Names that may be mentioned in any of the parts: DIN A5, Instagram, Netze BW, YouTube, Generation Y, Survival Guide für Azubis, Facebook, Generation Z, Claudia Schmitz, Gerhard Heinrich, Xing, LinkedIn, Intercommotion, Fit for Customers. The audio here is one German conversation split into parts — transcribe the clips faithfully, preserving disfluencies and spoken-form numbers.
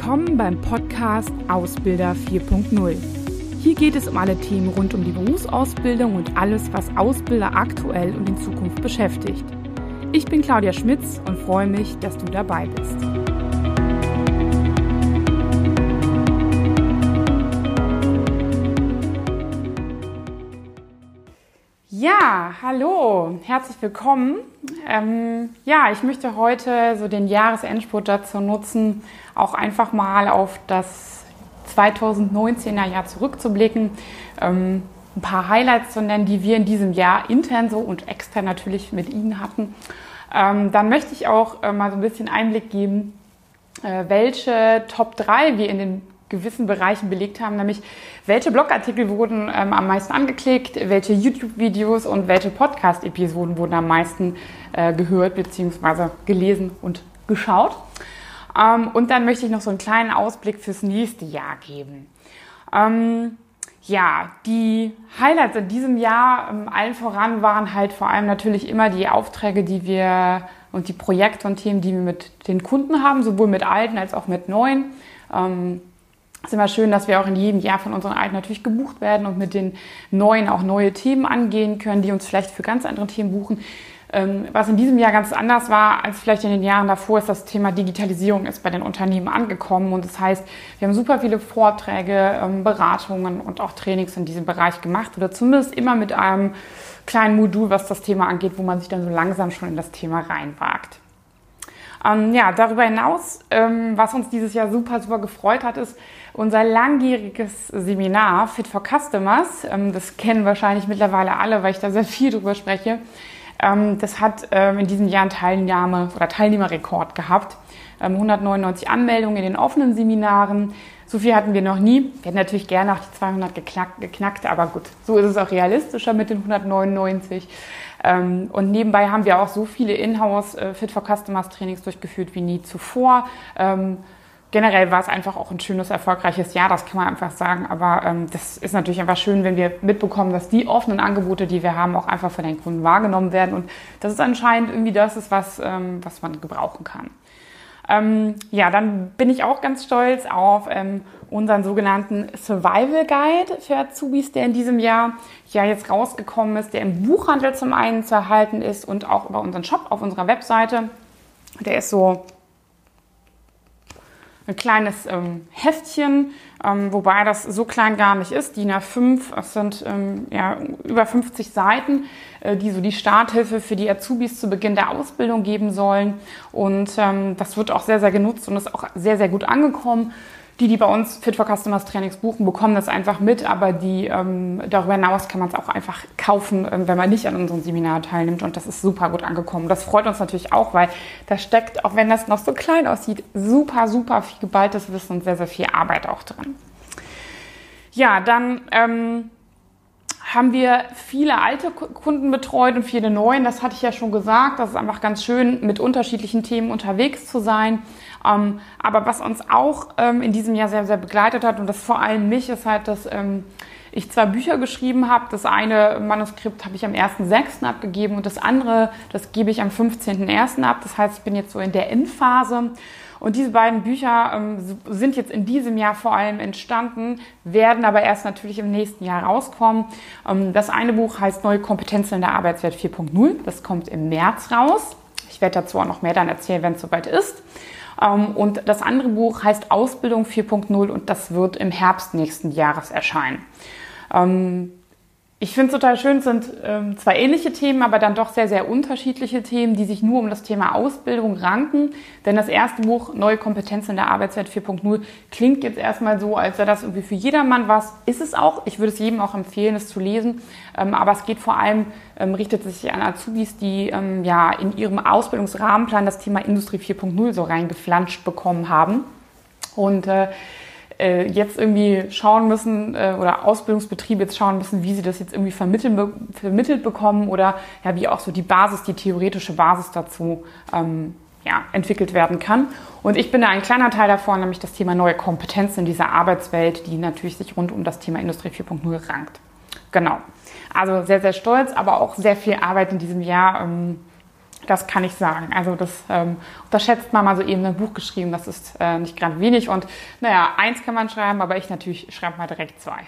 willkommen beim Podcast Ausbilder vier Punkt null. Hier geht es um alle Themen rund um die Berufsausbildung und alles, was Ausbilder aktuell und in Zukunft beschäftigt. Ich bin Claudia Schmitz und freue mich, dass du dabei bist. Ja, hallo, herzlich willkommen. Ähm, ja, ich möchte heute so den Jahresendspurt dazu nutzen, auch einfach mal auf das zweitausendneunzehner Jahr zurückzublicken, ähm, ein paar Highlights zu nennen, die wir in diesem Jahr intern so und extern natürlich mit Ihnen hatten. Ähm, dann möchte ich auch äh, mal so ein bisschen Einblick geben, äh, welche Top drei wir in den gewissen Bereichen belegt haben, nämlich welche Blogartikel wurden ähm, am meisten angeklickt, welche YouTube-Videos und welche Podcast-Episoden wurden am meisten äh, gehört bzw. gelesen und geschaut. Ähm, und dann möchte ich noch so einen kleinen Ausblick fürs nächste Jahr geben. Ähm, ja, die Highlights in diesem Jahr ähm, allen voran waren halt vor allem natürlich immer die Aufträge, die wir und die Projekte und Themen, die wir mit den Kunden haben, sowohl mit alten als auch mit neuen. Ähm, Es ist immer schön, dass wir auch in jedem Jahr von unseren Alten natürlich gebucht werden und mit den Neuen auch neue Themen angehen können, die uns vielleicht für ganz andere Themen buchen. Was in diesem Jahr ganz anders war als vielleicht in den Jahren davor, ist das Thema Digitalisierung ist bei den Unternehmen angekommen. Und das heißt, wir haben super viele Vorträge, Beratungen und auch Trainings in diesem Bereich gemacht oder zumindest immer mit einem kleinen Modul, was das Thema angeht, wo man sich dann so langsam schon in das Thema reinwagt. Ähm, ja, darüber hinaus, ähm, was uns dieses Jahr super, super gefreut hat, ist unser langjähriges Seminar Fit for Customers. Ähm, das kennen wahrscheinlich mittlerweile alle, weil ich da sehr viel drüber spreche. Ähm, das hat ähm, in diesem Jahr einen Teilnahme- oder Teilnehmerrekord gehabt. Ähm, hundertneunundneunzig Anmeldungen in den offenen Seminaren. So viel hatten wir noch nie. Wir hätten natürlich gerne auch die zweihundert geknackt, geknackt, aber gut, so ist es auch realistischer mit den hundertneunundneunzig. Und nebenbei haben wir auch so viele Inhouse Fit for Customers Trainings durchgeführt wie nie zuvor. Generell war es einfach auch ein schönes, erfolgreiches Jahr, das kann man einfach sagen. Aber das ist natürlich einfach schön, wenn wir mitbekommen, dass die offenen Angebote, die wir haben, auch einfach von den Kunden wahrgenommen werden. Und das ist anscheinend irgendwie das, ist was, was man gebrauchen kann. Ähm, ja, dann bin ich auch ganz stolz auf ähm, unseren sogenannten Survival Guide für Azubis, der in diesem Jahr ja jetzt rausgekommen ist, der im Buchhandel zum einen zu erhalten ist und auch über unseren Shop auf unserer Webseite. Der ist so ein kleines ähm, Heftchen, ähm, wobei das so klein gar nicht ist. DIN A fünf, es sind ähm, ja, über fünfzig Seiten, äh, die so die Starthilfe für die Azubis zu Beginn der Ausbildung geben sollen. Und ähm, das wird auch sehr, sehr genutzt und ist auch sehr, sehr gut angekommen. Die, die bei uns Fit for Customers Trainings buchen, bekommen das einfach mit, aber die ähm, darüber hinaus kann man es auch einfach kaufen, ähm, wenn man nicht an unserem Seminar teilnimmt, und das ist super gut angekommen. Das freut uns natürlich auch, weil da steckt, auch wenn das noch so klein aussieht, super, super viel geballtes Wissen und sehr, sehr viel Arbeit auch drin. Ja, dann ähm, haben wir viele alte Kunden betreut und viele neuen, das hatte ich ja schon gesagt. Das ist einfach ganz schön, mit unterschiedlichen Themen unterwegs zu sein. Ähm, aber was uns auch ähm, in diesem Jahr sehr, sehr begleitet hat, und das vor allem mich, ist halt, dass ähm, ich zwei Bücher geschrieben habe. Das eine Manuskript habe ich am ersten sechsten abgegeben und das andere, das gebe ich am fünfzehnten ersten ab. Das heißt, ich bin jetzt so in der Endphase. Und diese beiden Bücher ähm, sind jetzt in diesem Jahr vor allem entstanden, werden aber erst natürlich im nächsten Jahr rauskommen. Ähm, das eine Buch heißt Neue Kompetenzen in der Arbeitswelt vier Punkt null. Das kommt im März raus. Ich werde dazu auch noch mehr dann erzählen, wenn es soweit ist. Und das andere Buch heißt Ausbildung vier Punkt null und das wird im Herbst nächsten Jahres erscheinen. Ich finde es total schön, es sind zwar ähnliche Themen, aber dann doch sehr, sehr unterschiedliche Themen, die sich nur um das Thema Ausbildung ranken. Denn das erste Buch, Neue Kompetenzen in der Arbeitswelt vier Punkt null, klingt jetzt erstmal so, als sei das irgendwie für jedermann was. Ist es auch. Ich würde es jedem auch empfehlen, es zu lesen. Aber es geht vor allem, richtet sich an Azubis, die ähm, ja in ihrem Ausbildungsrahmenplan das Thema Industrie vier Punkt null so reingeflanscht bekommen haben und äh, äh, jetzt irgendwie schauen müssen äh, oder Ausbildungsbetriebe jetzt schauen müssen, wie sie das jetzt irgendwie vermitteln, be- vermittelt bekommen oder ja, wie auch so die Basis, die theoretische Basis dazu ähm, ja, entwickelt werden kann. Und ich bin da ein kleiner Teil davon, nämlich das Thema neue Kompetenzen in dieser Arbeitswelt, die natürlich sich rund um das Thema Industrie vier Punkt null rankt. Genau. Also sehr, sehr stolz, aber auch sehr viel Arbeit in diesem Jahr. Das kann ich sagen. Also das ähm, unterschätzt man mal, so eben ein Buch geschrieben, das ist äh, nicht gerade wenig. Und naja, eins kann man schreiben, aber ich natürlich schreibe mal direkt zwei.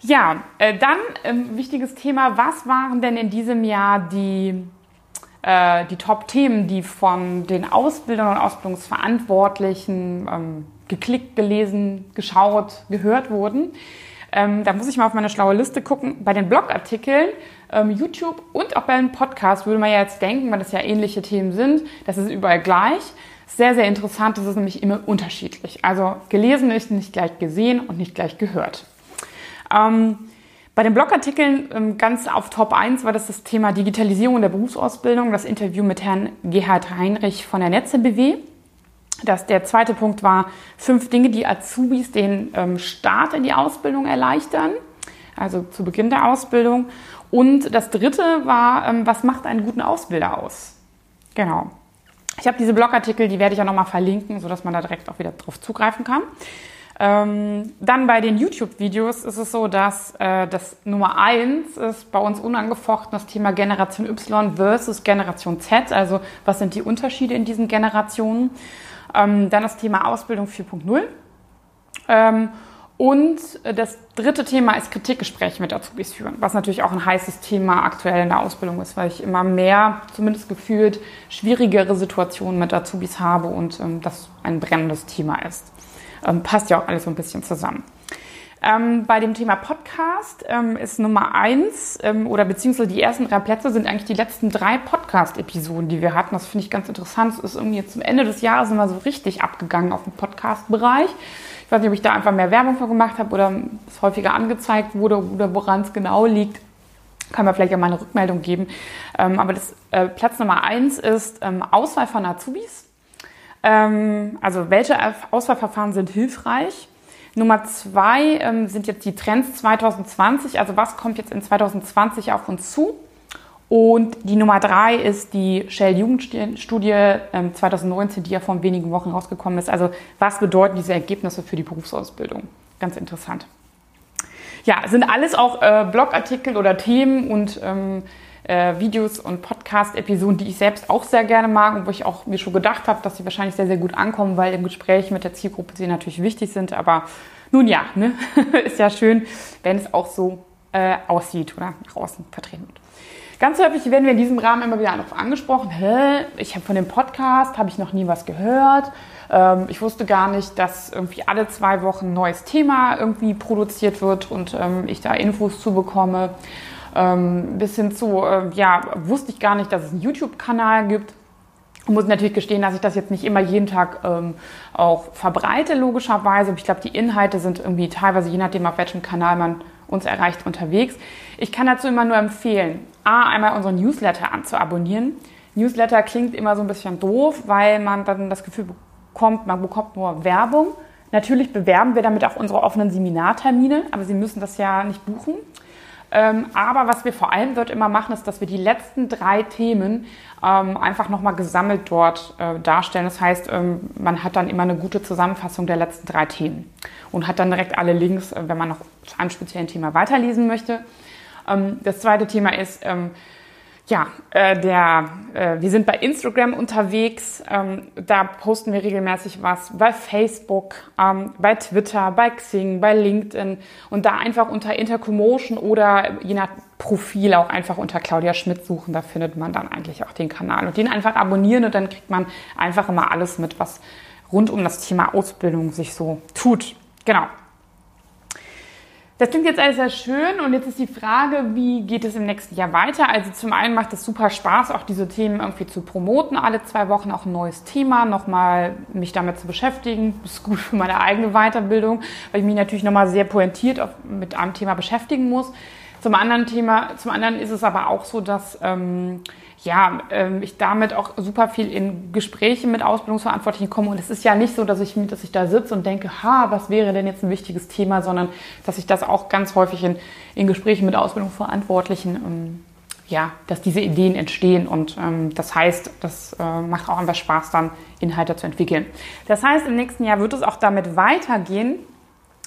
Ja, äh, dann ein ähm, wichtiges Thema. Was waren denn in diesem Jahr die, äh, die Top-Themen, die von den Ausbildern und Ausbildungsverantwortlichen ähm, geklickt, gelesen, geschaut, gehört wurden? Ähm, da muss ich mal auf meine schlaue Liste gucken. Bei den Blogartikeln, ähm, YouTube und auch bei den Podcasts würde man ja jetzt denken, weil das ja ähnliche Themen sind, das ist überall gleich. Sehr, sehr interessant, das ist nämlich immer unterschiedlich. Also gelesen ist nicht gleich gesehen und nicht gleich gehört. Ähm, bei den Blogartikeln ähm, ganz auf Top eins war das das Thema Digitalisierung der Berufsausbildung, das Interview mit Herrn Gerhard Heinrich von der Netze B W. Das, der zweite Punkt war fünf Dinge, die Azubis den ähm, Start in die Ausbildung erleichtern, also zu Beginn der Ausbildung. Und das dritte war, ähm, was macht einen guten Ausbilder aus? Genau. Ich habe diese Blogartikel, die werde ich ja nochmal verlinken, sodass man da direkt auch wieder drauf zugreifen kann. Ähm, dann bei den YouTube-Videos ist es so, dass äh, das Nummer eins ist bei uns unangefochten das Thema Generation Y versus Generation Z. Also was sind die Unterschiede in diesen Generationen? Dann das Thema Ausbildung vier Punkt null. Und das dritte Thema ist Kritikgespräche mit Azubis führen, was natürlich auch ein heißes Thema aktuell in der Ausbildung ist, weil ich immer mehr, zumindest gefühlt, schwierigere Situationen mit Azubis habe und das ein brennendes Thema ist. Passt ja auch alles so ein bisschen zusammen. Ähm, bei dem Thema Podcast ähm, ist Nummer eins ähm, oder beziehungsweise die ersten drei Plätze sind eigentlich die letzten drei Podcast-Episoden, die wir hatten. Das finde ich ganz interessant. Es ist irgendwie jetzt zum Ende des Jahres immer so richtig abgegangen auf dem Podcast-Bereich. Ich weiß nicht, ob ich da einfach mehr Werbung für gemacht habe oder es häufiger angezeigt wurde oder woran es genau liegt. Kann man vielleicht auch mal eine Rückmeldung geben. Ähm, aber das äh, Platz Nummer eins ist ähm, Auswahl von Azubis. Ähm, also welche Auswahlverfahren sind hilfreich? Nummer zwei ähm, sind jetzt die Trends zwanzig zwanzig, also was kommt jetzt in zwanzig zwanzig auf uns zu? Und die Nummer drei ist die Shell Jugendstudie ähm, zwanzig neunzehn, die ja vor wenigen Wochen rausgekommen ist. Also was bedeuten diese Ergebnisse für die Berufsausbildung? Ganz interessant. Ja, sind alles auch äh, Blogartikel oder Themen und ähm, äh, Videos und Podcast-Episoden, die ich selbst auch sehr gerne mag und wo ich auch mir schon gedacht habe, dass sie wahrscheinlich sehr, sehr gut ankommen, weil im Gespräch mit der Zielgruppe sie natürlich wichtig sind. Aber nun ja, ne? Ist ja schön, wenn es auch so äh, aussieht oder nach außen vertreten wird. Ganz häufig werden wir in diesem Rahmen immer wieder darauf angesprochen, hä, ich habe von dem Podcast, habe ich noch nie was gehört. Ähm, ich wusste gar nicht, dass irgendwie alle zwei Wochen ein neues Thema irgendwie produziert wird und ähm, ich da Infos zu bekomme. Ähm, bis hin zu, äh, ja, wusste ich gar nicht, dass es einen YouTube-Kanal gibt. Ich muss natürlich gestehen, dass ich das jetzt nicht immer jeden Tag ähm, auch verbreite, logischerweise. Ich glaube, die Inhalte sind irgendwie teilweise, je nachdem, auf welchem Kanal man uns erreicht, unterwegs. Ich kann dazu immer nur empfehlen, A, einmal unseren Newsletter anzuabonnieren. Newsletter klingt immer so ein bisschen doof, weil man dann das Gefühl bekommt, man bekommt nur Werbung. Natürlich bewerben wir damit auch unsere offenen Seminartermine, aber Sie müssen das ja nicht buchen. Ähm, aber was wir vor allem dort immer machen, ist, dass wir die letzten drei Themen ähm, einfach nochmal gesammelt dort äh, darstellen. Das heißt, ähm, man hat dann immer eine gute Zusammenfassung der letzten drei Themen und hat dann direkt alle Links, äh, wenn man noch zu einem speziellen Thema weiterlesen möchte. Ähm, das zweite Thema ist, ähm, ja, äh, der, äh, wir sind bei Instagram unterwegs, ähm, da posten wir regelmäßig was, bei Facebook, ähm, bei Twitter, bei Xing, bei LinkedIn und da einfach unter Intercommotion oder je nach Profil auch einfach unter Claudia Schmitz suchen, da findet man dann eigentlich auch den Kanal und den einfach abonnieren und dann kriegt man einfach immer alles mit, was rund um das Thema Ausbildung sich so tut. Genau. Das klingt jetzt alles sehr schön und jetzt ist die Frage, wie geht es im nächsten Jahr weiter? Also zum einen macht es super Spaß, auch diese Themen irgendwie zu promoten, alle zwei Wochen auch ein neues Thema, nochmal mich damit zu beschäftigen. Das ist gut für meine eigene Weiterbildung, weil ich mich natürlich nochmal sehr pointiert mit einem Thema beschäftigen muss. Zum anderen Thema, zum anderen ist es aber auch so, dass ähm, ja, ähm, ich damit auch super viel in Gespräche mit Ausbildungsverantwortlichen komme. Und es ist ja nicht so, dass ich, dass ich da sitze und denke, ha, was wäre denn jetzt ein wichtiges Thema, sondern dass ich das auch ganz häufig in, in Gesprächen mit Ausbildungsverantwortlichen, ähm, ja, dass diese Ideen entstehen. Und ähm, das heißt, das äh, macht auch einfach Spaß, dann Inhalte zu entwickeln. Das heißt, im nächsten Jahr wird es auch damit weitergehen.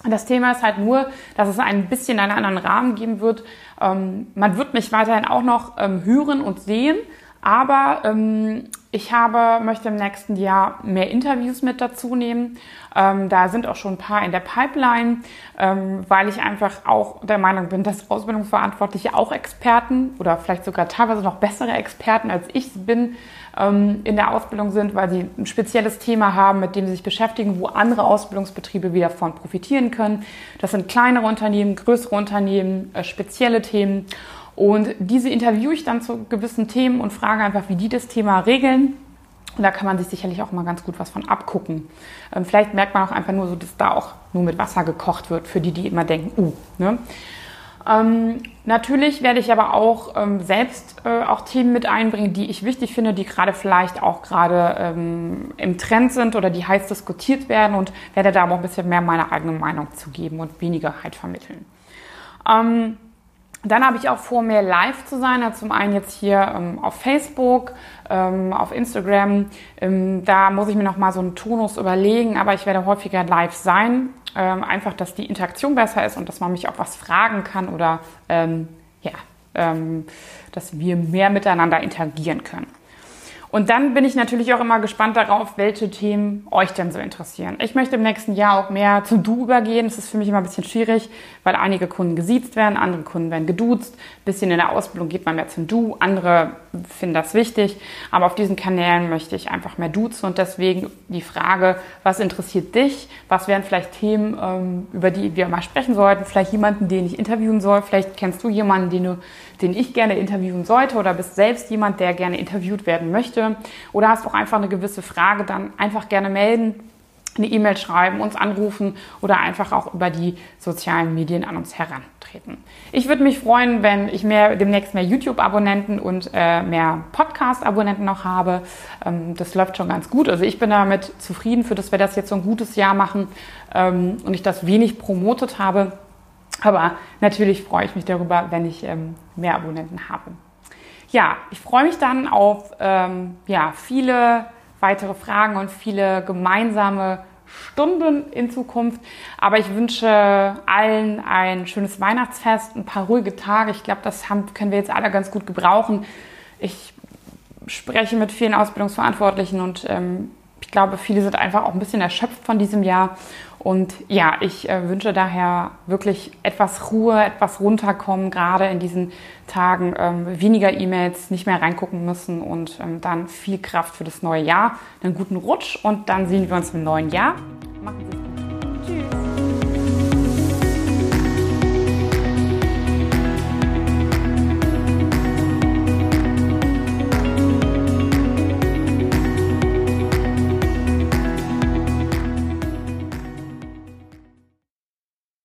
Das Thema ist halt nur, dass es ein bisschen einen anderen Rahmen geben wird. Ähm, man wird mich weiterhin auch noch ähm, hören und sehen, Aber ähm, ich habe, möchte im nächsten Jahr mehr Interviews mit dazu nehmen. Ähm, da sind auch schon ein paar in der Pipeline, ähm, weil ich einfach auch der Meinung bin, dass Ausbildungsverantwortliche auch Experten oder vielleicht sogar teilweise noch bessere Experten als ich bin ähm, in der Ausbildung sind, weil sie ein spezielles Thema haben, mit dem sie sich beschäftigen, wo andere Ausbildungsbetriebe wieder von profitieren können. Das sind kleinere Unternehmen, größere Unternehmen, äh, spezielle Themen. Und diese interviewe ich dann zu gewissen Themen und frage einfach, wie die das Thema regeln. Und da kann man sich sicherlich auch mal ganz gut was von abgucken. Ähm, vielleicht merkt man auch einfach nur so, dass da auch nur mit Wasser gekocht wird, für die, die immer denken, uh, ne? Ähm, natürlich werde ich aber auch ähm, selbst äh, auch Themen mit einbringen, die ich wichtig finde, die gerade vielleicht auch gerade ähm, im Trend sind oder die heiß diskutiert werden, und werde da aber auch ein bisschen mehr meine eigene Meinung zu geben und weniger halt vermitteln. Ähm, Dann habe ich auch vor, mehr live zu sein, also zum einen jetzt hier ähm, auf Facebook, ähm, auf Instagram. Ähm, da muss ich mir nochmal so einen Tonus überlegen, aber ich werde häufiger live sein, ähm, einfach, dass die Interaktion besser ist und dass man mich auch was fragen kann oder ähm, ja, ähm, dass wir mehr miteinander interagieren können. Und dann bin ich natürlich auch immer gespannt darauf, welche Themen euch denn so interessieren. Ich möchte im nächsten Jahr auch mehr zu Du übergehen. Das ist für mich immer ein bisschen schwierig, weil einige Kunden gesiezt werden, andere Kunden werden geduzt. Ein bisschen in der Ausbildung geht man mehr zum Du, andere finden das wichtig. Aber auf diesen Kanälen möchte ich einfach mehr duzen. Und deswegen die Frage, was interessiert dich? Was wären vielleicht Themen, über die wir mal sprechen sollten? Vielleicht jemanden, den ich interviewen soll. Vielleicht kennst du jemanden, den, du, den ich gerne interviewen sollte, oder bist selbst jemand, der gerne interviewt werden möchte. Oder hast auch einfach eine gewisse Frage, dann einfach gerne melden, eine E-Mail schreiben, uns anrufen oder einfach auch über die sozialen Medien an uns herantreten. Ich würde mich freuen, wenn ich mehr, demnächst mehr YouTube-Abonnenten und äh, mehr Podcast-Abonnenten noch habe. Ähm, das läuft schon ganz gut. Also ich bin damit zufrieden, für das wir das jetzt so ein gutes Jahr machen ähm, und ich das wenig promotet habe. Aber natürlich freue ich mich darüber, wenn ich ähm, mehr Abonnenten habe. Ja, ich freue mich dann auf ähm, ja, viele weitere Fragen und viele gemeinsame Stunden in Zukunft. Aber ich wünsche allen ein schönes Weihnachtsfest, ein paar ruhige Tage. Ich glaube, das haben, können wir jetzt alle ganz gut gebrauchen. Ich spreche mit vielen Ausbildungsverantwortlichen und ähm, ich glaube, viele sind einfach auch ein bisschen erschöpft von diesem Jahr. Und ja, ich äh, wünsche daher wirklich etwas Ruhe, etwas runterkommen, gerade in diesen Tagen, ähm, weniger E-Mails, nicht mehr reingucken müssen und ähm, dann viel Kraft für das neue Jahr, einen guten Rutsch, und dann sehen wir uns im neuen Jahr. Machen Sie